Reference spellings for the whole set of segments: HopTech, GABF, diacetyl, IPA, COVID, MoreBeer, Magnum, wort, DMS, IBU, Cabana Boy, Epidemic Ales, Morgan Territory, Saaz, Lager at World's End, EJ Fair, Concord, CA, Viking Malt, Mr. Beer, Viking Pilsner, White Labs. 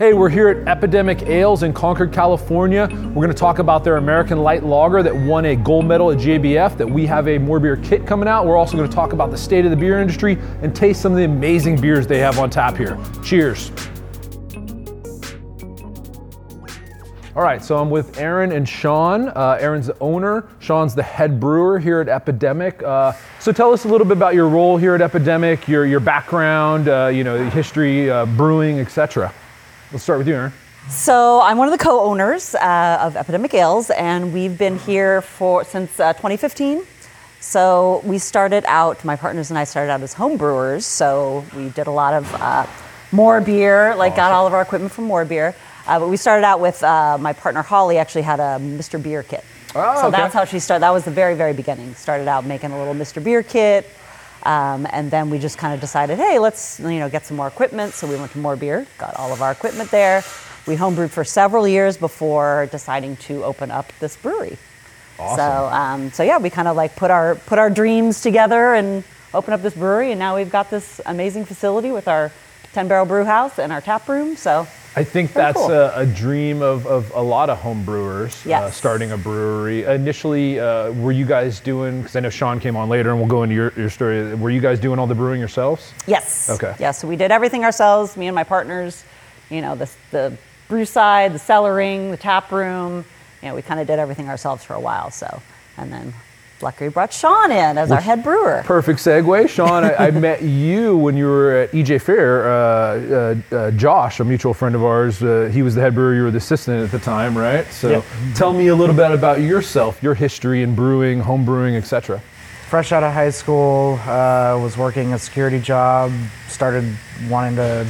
Hey, we're here at Epidemic Ales in Concord, California. We're going to talk about their American Light Lager that won a gold medal at GABF, that we have a MoreBeer kit coming out. We're also going to talk about the state of the beer industry and taste some of the amazing beers they have on tap here. Cheers. All right, so I'm with Aaron and Sean. Aaron's the owner, Sean's the head brewer here at Epidemic. So tell us a little bit about your role here at Epidemic, your background, history, brewing, etc. Let's start with you, Aaron. So I'm one of the co-owners of Epidemic Ales, and we've been here since 2015. So we started out, my partners and I started out as home brewers, so we did a lot of MoreBeer, got all of our equipment from MoreBeer. But we started out with my partner Holly actually had a Mr. Beer kit. Oh, so okay. That's how she started. That was the very, very beginning. Started out making a little Mr. Beer kit. And then we just kind of decided, hey, let's get some more equipment. So we went to MoreBeer, got all of our equipment there. We homebrewed for several years before deciding to open up this brewery. Awesome. So we kind of put our dreams together and open up this brewery, and now we've got this amazing facility with our 10-barrel brew house and our tap room. So I think that's cool. a dream of a lot of home brewers, yes. Starting a brewery. Initially, were you guys doing, because I know Sean came on later and we'll go into your story, were you guys doing all the brewing yourselves? Yes. Okay. Yeah, so we did everything ourselves, me and my partners, the brew side, the cellaring, the tap room, we kind of did everything ourselves for a while, and then luckily we brought Sean in as our head brewer. Perfect segue. Sean, I met you when you were at EJ Fair. Josh, a mutual friend of ours, he was the head brewer. You were the assistant at the time, right? So yep. Tell me a little bit about yourself, your history in brewing, home brewing, etc. Fresh out of high school, was working a security job, started wanting to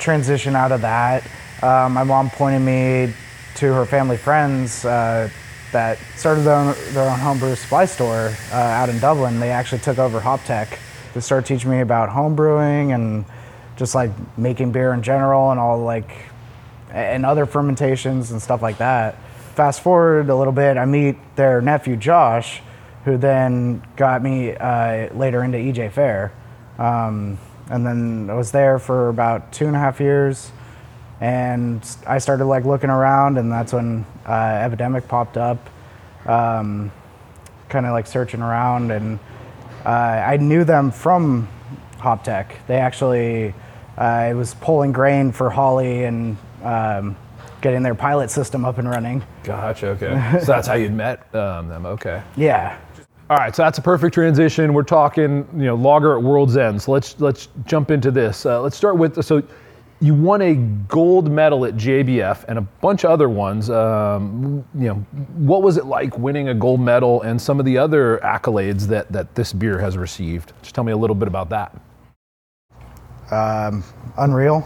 transition out of that. My mom pointed me to her family friends that started their own homebrew supply store out in Dublin. They actually took over HopTech. They started teaching me about homebrewing and just making beer in general and all and other fermentations and stuff like that. Fast forward a little bit, I meet their nephew Josh, who then got me later into EJ Fair. And then I was there for about 2.5 years. And I started looking around, and that's when Epidemic popped up, searching around, and I knew them from HopTech. They actually, I was pulling grain for Holly and getting their pilot system up and running. Gotcha, okay. So that's how you'd met them, okay. Yeah. All right, so that's a perfect transition. We're talking, Lager at World's End, so let's jump into this. Let's start with, you won a gold medal at GABF and a bunch of other ones. What was it like winning a gold medal and some of the other accolades that this beer has received? Just tell me a little bit about that. Unreal.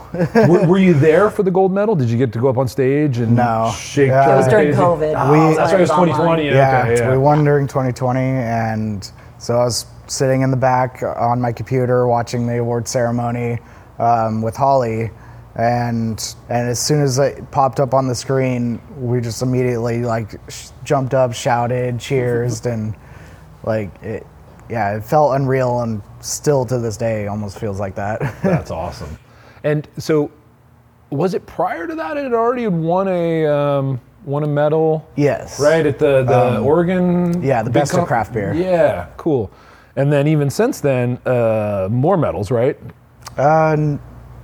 Were you there for the gold medal? Did you get to go up on stage and shake? Yeah. It was during COVID. That's right. It was 2020. Yeah, okay, yeah, we won during 2020, and so I was sitting in the back on my computer watching the award ceremony with Holly. And as soon as it popped up on the screen, we just immediately jumped up, shouted, cheersed, and it felt unreal, and still to this day almost feels like that. That's awesome. And so, was it prior to that it had already won a medal? Yes. Right at the Oregon. Yeah, the best of craft beer. Yeah, cool. And then even since then, more medals, right?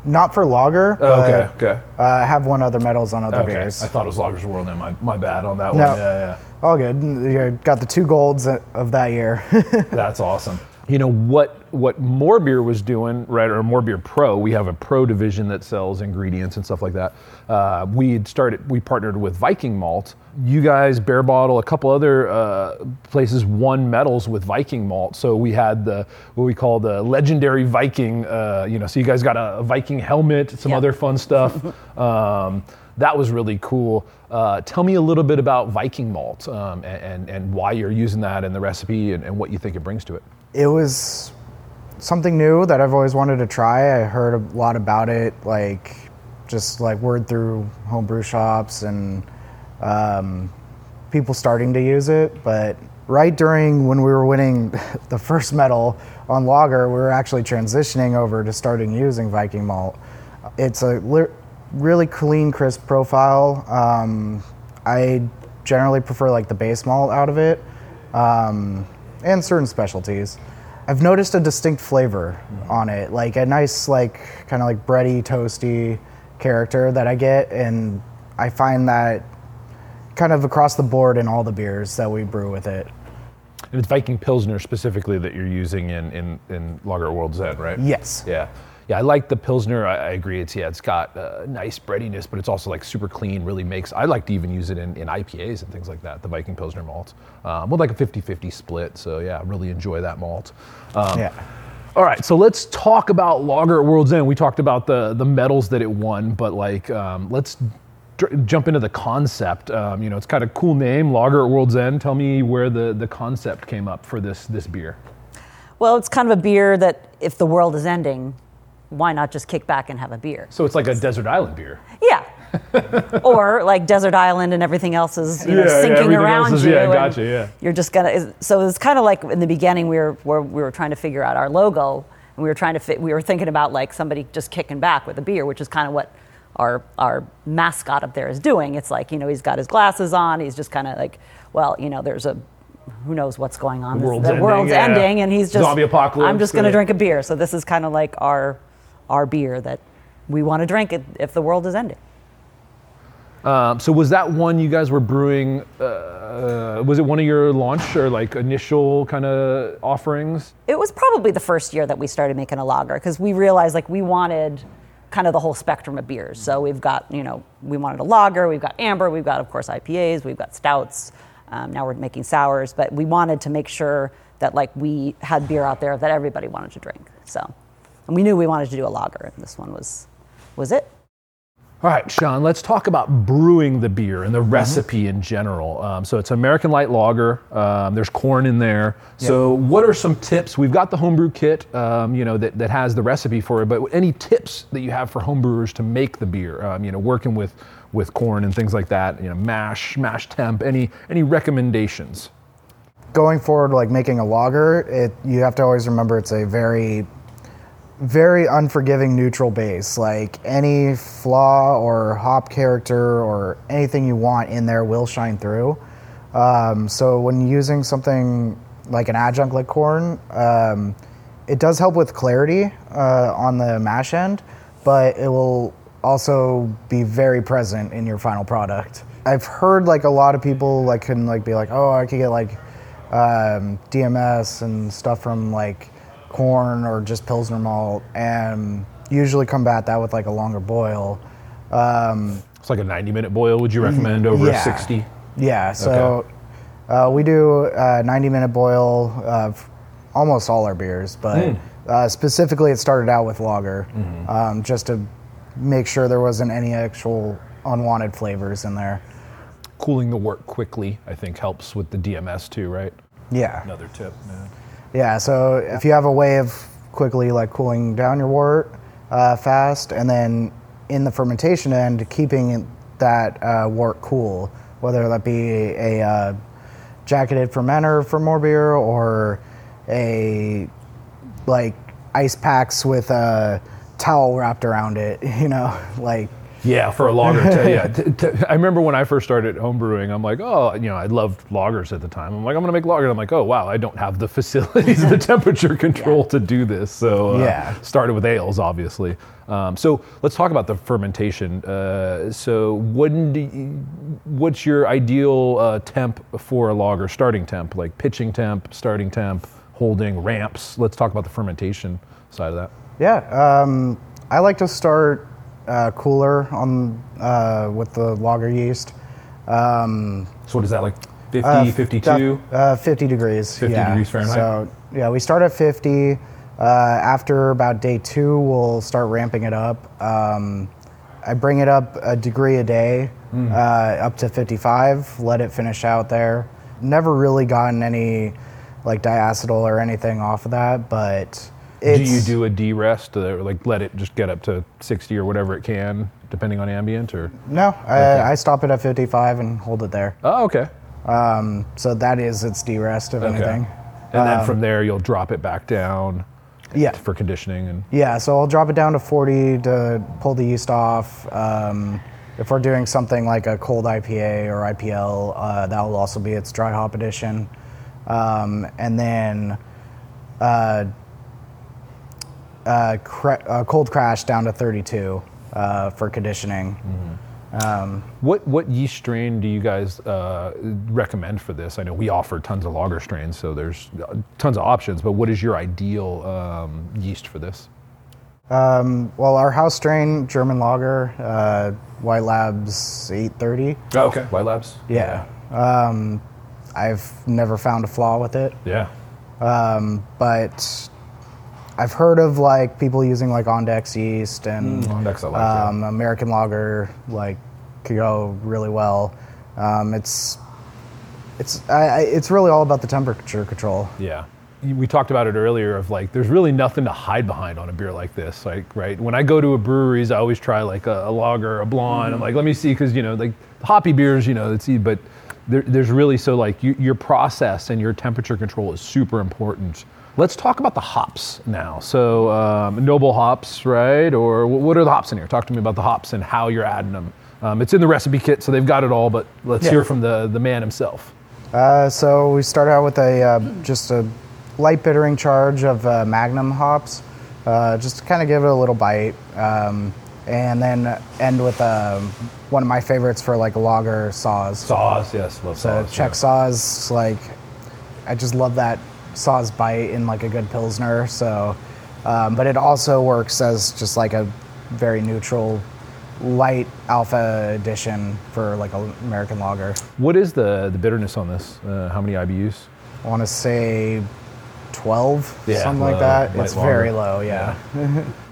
Not for lager. Okay. I have won other medals on other beers. I thought it was Lager's World. My bad on that one. No. Yeah. All good. You got the 2 golds of that year. That's awesome. What MoreBeer was doing, right, or MoreBeer Pro, we have a pro division that sells ingredients and stuff like that. We partnered with Viking Malt. You guys, Bear Bottle, a couple other places won medals with Viking Malt. So we had what we call the legendary Viking, so you guys got a Viking helmet, some other fun stuff. That was really cool. Tell me a little bit about Viking Malt and why you're using that in the recipe and what you think it brings to it. It was something new that I've always wanted to try. I heard a lot about it, word through homebrew shops and people starting to use it. But right during when we were winning the first medal on lager, we were actually transitioning over to starting using Viking Malt. It's a really clean, crisp profile. I generally prefer like the base malt out of it, and certain specialties. I've noticed a distinct flavor on it, like a nice, like kind of like bready, toasty character that I get, and I find that kind of across the board in all the beers that we brew with it. And it's Viking Pilsner specifically that you're using in Lager at World's End, right? Yes. Yeah. Yeah, I like the Pilsner. I agree. It's got nice breadiness, but it's also like super clean, really makes, I like to even use it in IPAs and things like that, the Viking Pilsner malt. With like a 50-50 split, so yeah, really enjoy that malt. Yeah. All right, so let's talk about Lager at World's End. We talked about the medals that it won, but like let's jump into the concept. You know, it's got a cool name, Lager at World's End. Tell me where the concept came up for this beer. Well, it's kind of a beer that if the world is ending, why not just kick back and have a beer? So it's like a desert island beer. Yeah. Or like desert island and everything else is, you know, sinking around you. Yeah, gotcha, yeah. You're just gonna, so it's kind of like in the beginning we were trying to figure out our logo, and we were thinking about like somebody just kicking back with a beer, which is kind of what our mascot up there is doing. It's like, you know, he's got his glasses on, he's just kind of like, well, you know, there's a, who knows what's going on. The world's ending, and he's just, zombie apocalypse. I'm just gonna drink a beer. So this is kind of like our beer that we want to drink if the world is ending. So was that one you guys were brewing, was it one of your launch or like initial kind of offerings? It was probably the first year that we started making a lager, because we realized like we wanted kind of the whole spectrum of beers. So we've got, you know, we wanted a lager, we've got amber, we've got of course IPAs, we've got stouts, now we're making sours, but we wanted to make sure that like we had beer out there that everybody wanted to drink, so. And we knew we wanted to do a lager, and this one was it. All right, Sean, let's talk about brewing the beer and the recipe in general. So it's American light lager. There's corn in there. Yep. So what are some tips? We've got the homebrew kit, you know, that has the recipe for it, but any tips that you have for homebrewers to make the beer, you know, working with corn and things like that, you know, mash temp, any recommendations? Going forward, like making a lager, you have to always remember it's a very unforgiving neutral base. Like any flaw or hop character or anything you want in there will shine through. So when using something like an adjunct like corn, it does help with clarity on the mash end, but it will also be very present in your final product. I've heard like a lot of people like can like be like, oh, I could get like DMS and stuff from like corn or just Pilsner malt, and usually combat that with like a longer boil. It's like a 90-minute boil, would you recommend over a 60? Yeah, so okay. We do a 90-minute boil of almost all our beers, but specifically it started out with lager, just to make sure there wasn't any actual unwanted flavors in there. Cooling the wort quickly, I think, helps with the DMS too, right? Yeah. Another tip, man. Yeah, so if you have a way of quickly like cooling down your wort fast, and then in the fermentation end, keeping that wort cool, whether that be a jacketed fermenter for MoreBeer or a like ice packs with a towel wrapped around it, you know, like. Yeah, for a lager. I remember when I first started homebrewing, I'm like, oh, you know, I loved lagers at the time. I'm like, I'm going to make lager. I'm like, oh, wow, I don't have the facilities, the temperature control to do this. So started with ales, obviously. So let's talk about the fermentation. So what's your ideal temp for a lager? Starting temp, like pitching temp, starting temp, holding, ramps. Let's talk about the fermentation side of that. Yeah, I like to start... cooler on with the lager yeast. So what is that, like 50, 52? 50 degrees. 50 degrees Fahrenheit. So yeah, we start at 50. After about day 2, we'll start ramping it up. I bring it up a degree a day, up to 55, let it finish out there. Never really gotten any like diacetyl or anything off of that, but... Do you do a de-rest, like let it just get up to 60 or whatever it can, depending on ambient, or? No, I stop it at 55 and hold it there. Oh, okay. So that is its de-rest, if anything. And then from there, you'll drop it back down. Yeah. For conditioning and. Yeah, so I'll drop it down to 40 to pull the yeast off. If we're doing something like a cold IPA or IPL, that will also be its dry hop edition. And then cold crash down to 32 for conditioning. Mm-hmm. What yeast strain do you guys recommend for this? I know we offer tons of lager strains, so there's tons of options, but what is your ideal yeast for this? Well, our house strain, German lager, White Labs 830. Oh, okay. White Labs? Yeah. I've never found a flaw with it. Yeah. But I've heard of like people using like Ondex yeast and Ondex, I like, yeah. American lager like could go really well. It's really all about the temperature control. Yeah, we talked about it earlier of like there's really nothing to hide behind on a beer like this. Like right when I go to a breweries, I always try like a lager, a blonde. Mm-hmm. I'm like, let me see, because you know like hoppy beers, you know, it's but there's really so like your process and your temperature control is super important. Let's talk about the hops now. So noble hops, right? Or what are the hops in here? Talk to me about the hops and how you're adding them. It's in the recipe kit, so they've got it all, but let's hear from the man himself. So we start out with just a light bittering charge of Magnum hops, just to kind of give it a little bite. And then end with one of my favorites for like lager, Saaz. Saaz, yes, love Saaz. So Czech Saaz, like I just love that Saaz bite in like a good Pilsner, so but it also works as just like a very neutral light alpha addition for like an American lager. What is the bitterness on this? How many IBUs? I want to say 12, something low, like that. It's lager. Very low, yeah.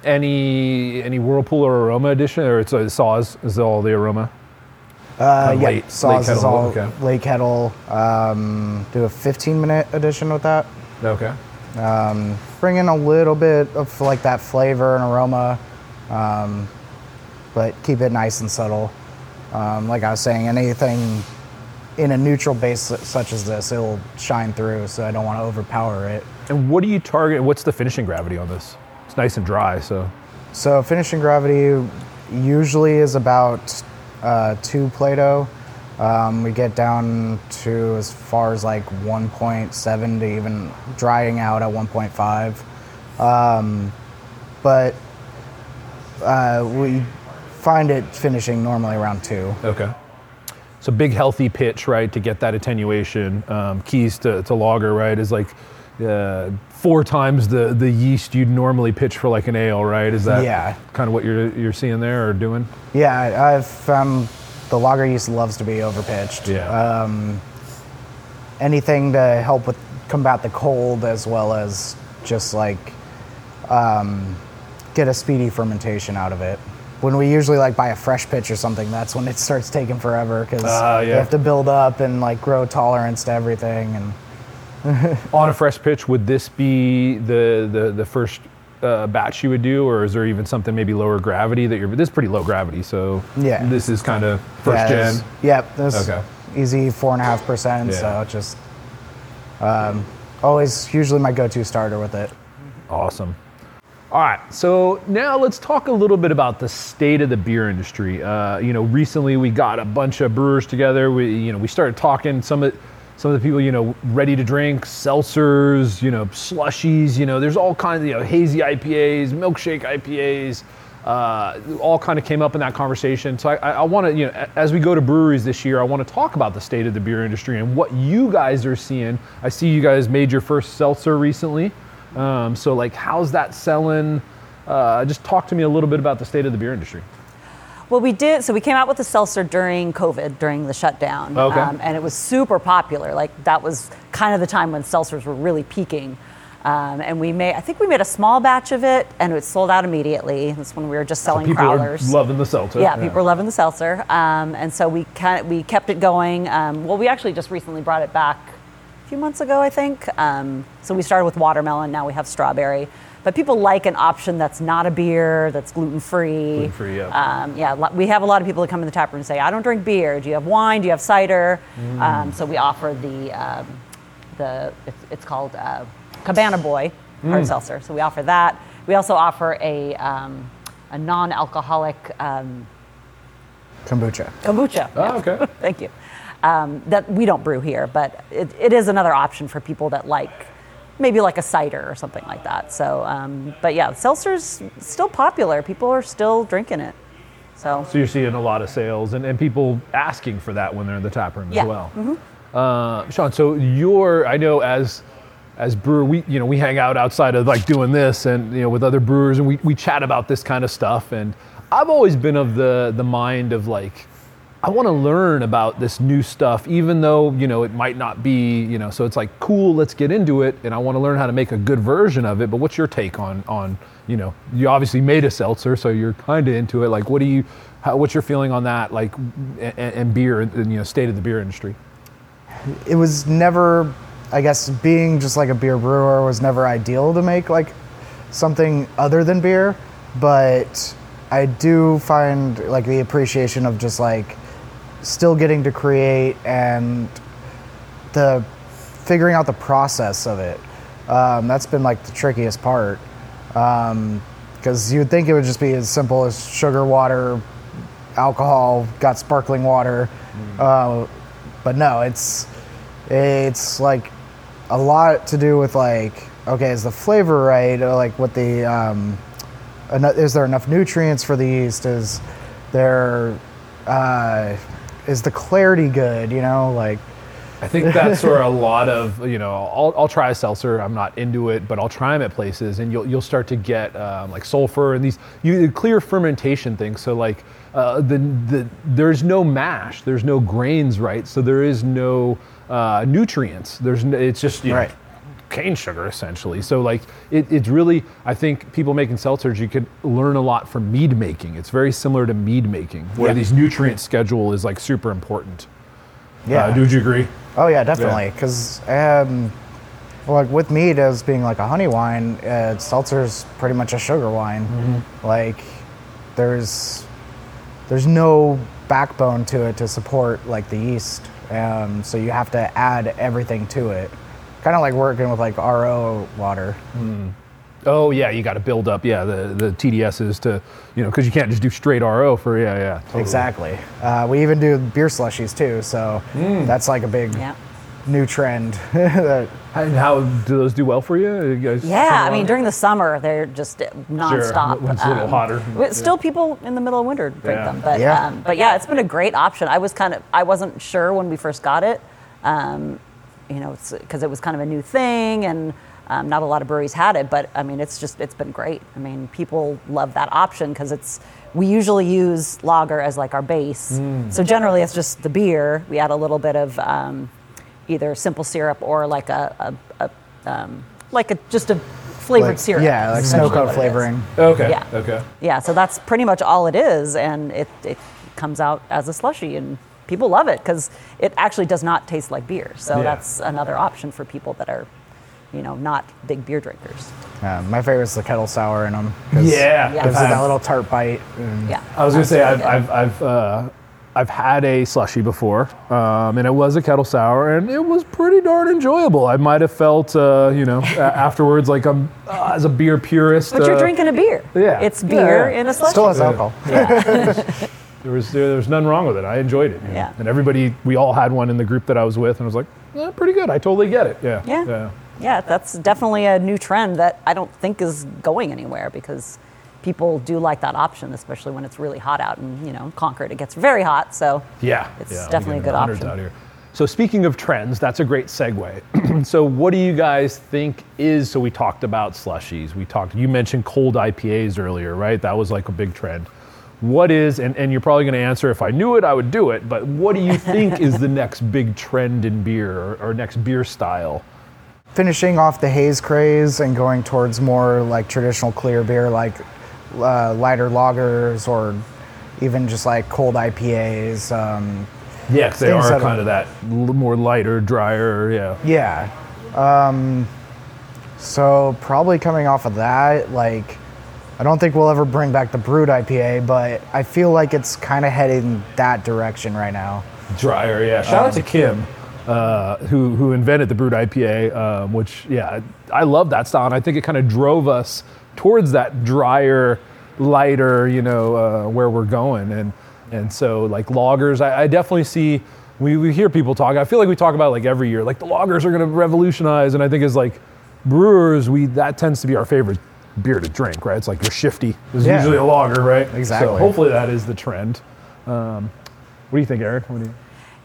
Any whirlpool or aroma addition, or it's Saaz is all the aroma? Yeah, Saaz is all late kettle. Do a 15-minute edition with that. Okay. Bring in a little bit of like that flavor and aroma, but keep it nice and subtle. Like I was saying, anything in a neutral base such as this, it'll shine through, so I don't want to overpower it. And what do you target? What's the finishing gravity on this? It's nice and dry, so. So finishing gravity usually is about 2 Plato. We get down to as far as like 1.7 to even drying out at 1.5. But we find it finishing normally around 2. Okay. So big healthy pitch, right, to get that attenuation. Keys to lager, right, is like 4 times the yeast you'd normally pitch for like an ale, right? Is that kind of what you're seeing there or doing? Yeah, I've found the lager yeast loves to be overpitched. Yeah. Anything to help with combat the cold, as well as just like get a speedy fermentation out of it. When we usually like buy a fresh pitch or something, that's when it starts taking forever because you have to build up and like grow tolerance to everything and. On a fresh pitch, would this be the first batch you would do, or is there even something maybe lower gravity that you're? This is pretty low gravity, so this is kind of first gen. This easy 4.5%. So just always usually my go-to starter with it. Awesome. All right, so now let's talk a little bit about the state of the beer industry. Recently we got a bunch of brewers together. We started talking some of the people, you know, ready to drink, seltzers, you know, slushies, you know, there's all kinds of, you know, hazy IPAs, milkshake IPAs, all kind of came up in that conversation. So I want to, you know, as we go to breweries this year, I want to talk about the state of the beer industry and what you guys are seeing. I see you guys made your first seltzer recently. So like, how's that selling? Just talk to me a little bit about the state of the beer industry. Well, we did. So we came out with the seltzer during COVID, during the shutdown. Okay. And it was super popular. Like that was kind of the time when seltzers were really peaking. And I think we made a small batch of it and it sold out immediately. That's when we were just selling crowlers. People are loving the seltzer. Yeah, people are loving the seltzer. And so we kept it going. Well, we actually just recently brought it back a few months ago, I think. So we started with watermelon. Now we have strawberry. But people like an option that's not a beer, that's gluten-free. Gluten-free, yeah. We have a lot of people that come in the tap room and say, I don't drink beer. Do you have wine? Do you have cider? So we offer it's called Cabana Boy. hard seltzer. So we offer that. We also offer a non-alcoholic kombucha. Kombucha. Oh, yeah. Okay. Thank you. That we don't brew here, but it is another option for people that like maybe like a cider or something like that. So, but yeah, seltzer's still popular. People are still drinking it. So you're seeing a lot of sales and people asking for that when they're in the tap room as well. Mm-hmm. Sean, so I know as brewer, we hang out outside of like doing this and, with other brewers and we chat about this kind of stuff. And I've always been of the mind of like, I want to learn about this new stuff, even though, it might not be, so it's like, cool, let's get into it. And I want to learn how to make a good version of it. But what's your take on you obviously made a seltzer, so you're kind of into it. Like, what's your feeling on that? Like, and beer and, state of the beer industry. It was never, I guess, being just like a beer brewer was never ideal to make like something other than beer. But I do find like the appreciation of just like, still getting to create and the figuring out the process of it. That's been like the trickiest part. Because you would think it would just be as simple as sugar, water, alcohol, got sparkling water. But no, it's like a lot to do with like, okay, is the flavor right? Or like what the, is there enough nutrients for the yeast? Is there, is the clarity good, like. I think that's where a lot of, I'll try a seltzer, I'm not into it, but I'll try them at places and you'll start to get like sulfur and these clear fermentation things. So like there's no mash, there's no grains, right? So there is no nutrients. It's just, right. Cane sugar essentially. So like it's really, I think people making seltzers, you could learn a lot from mead making. It's very similar to mead making where these nutrient schedule is like super important. Yeah. Would you agree? Oh yeah, definitely. Because like with mead as being like a honey wine, seltzer's pretty much a sugar wine. Mm-hmm. Like there's no backbone to it to support like the yeast. So you have to add everything to it. Kind of like working with like RO water. Mm. Oh yeah, you got to build up the TDSs to because you can't just do straight RO for totally. Exactly. We even do beer slushies too, so that's like a big new trend. And how do those do well for you? I mean during the summer they're just nonstop. Sure. It's a little hotter. Still people in the middle of winter drink them, but it's been a great option. I wasn't sure when we first got it. Because it was kind of a new thing and not a lot of breweries had it, but I mean, it's been great. I mean, people love that option because we usually use lager as like our base. So generally it's just the beer. We add a little bit of either simple syrup or like a flavored syrup. Yeah, like snow cone flavoring. Okay. Yeah. Okay. Yeah. So that's pretty much all it is. And it comes out as a slushie and people love it because it actually does not taste like beer. So that's another option for people that are, not big beer drinkers. My favorite is the kettle sour in them. Gives it that little tart bite. I was going to say, I've had a slushie before, and it was a kettle sour, and it was pretty darn enjoyable. I might have felt, afterwards like I'm as a beer purist. But you're drinking a beer. Yeah. It's beer in a slushie. Still has alcohol. Yeah. There was none wrong with it. I enjoyed it. Yeah. And we all had one in the group that I was with, and I was like, pretty good. I totally get it. Yeah. Yeah. Yeah. Yeah, that's definitely a new trend that I don't think is going anywhere because people do like that option, especially when it's really hot out. And in Concord, it gets very hot, so it's definitely a good option out here. So speaking of trends, that's a great segue. So what do you guys think so we talked about slushies. You mentioned cold IPAs earlier, right? That was like a big trend. What is, and you're probably going to answer, if I knew it, I would do it, but what do you think is the next big trend in beer or next beer style? Finishing off the haze craze and going towards more like traditional clear beer, like lighter lagers or even just like cold IPAs. Because they are kind of that more lighter, drier. Yeah. Yeah. So probably coming off of that, like, I don't think we'll ever bring back the brewed IPA, but I feel like it's kind of heading that direction right now. Drier, yeah. Shout out to Kim. who invented the brewed IPA, which, yeah, I love that style. And I think it kind of drove us towards that drier, lighter, you know, where we're going. And so, like, lagers, I definitely see, we hear people talk. I feel like we talk about, like, every year, like, the lagers are going to revolutionize. And I think as, like, brewers, that tends to be our favorite beer to drink, right? It's like your shifty is usually a lager, right? Exactly. So hopefully that is the trend. What do you think, Eric?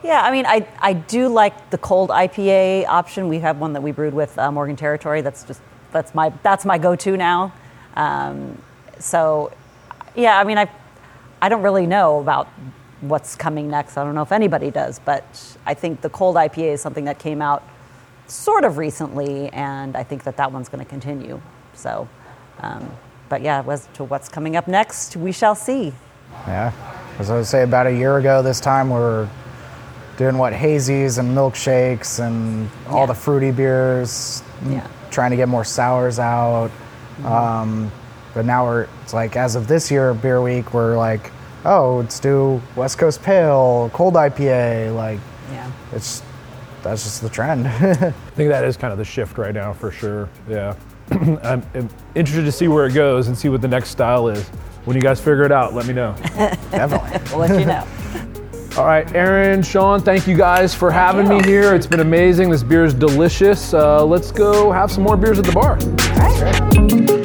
Yeah, I mean, I do like the cold IPA option. We have one that we brewed with Morgan Territory. That's my go-to now. So, yeah, I mean, I don't really know about what's coming next. I don't know if anybody does, but I think the cold IPA is something that came out sort of recently, and I think that one's going to continue. So, but yeah, as to what's coming up next, we shall see. Yeah, as I would say, about a year ago this time, we were doing hazies and milkshakes and all the fruity beers, trying to get more sours out. Mm-hmm. But now it's like, as of this year, Beer Week, we're like, oh, let's do West Coast Pale, cold IPA. That's just the trend. I think that is kind of the shift right now for sure. Yeah. I'm interested to see where it goes and see what the next style is. When you guys figure it out, let me know. Definitely. We'll let you know. All right, Aaron, Sean, thank you guys for having me here. It's been amazing. This beer is delicious. Let's go have some more beers at the bar. All right.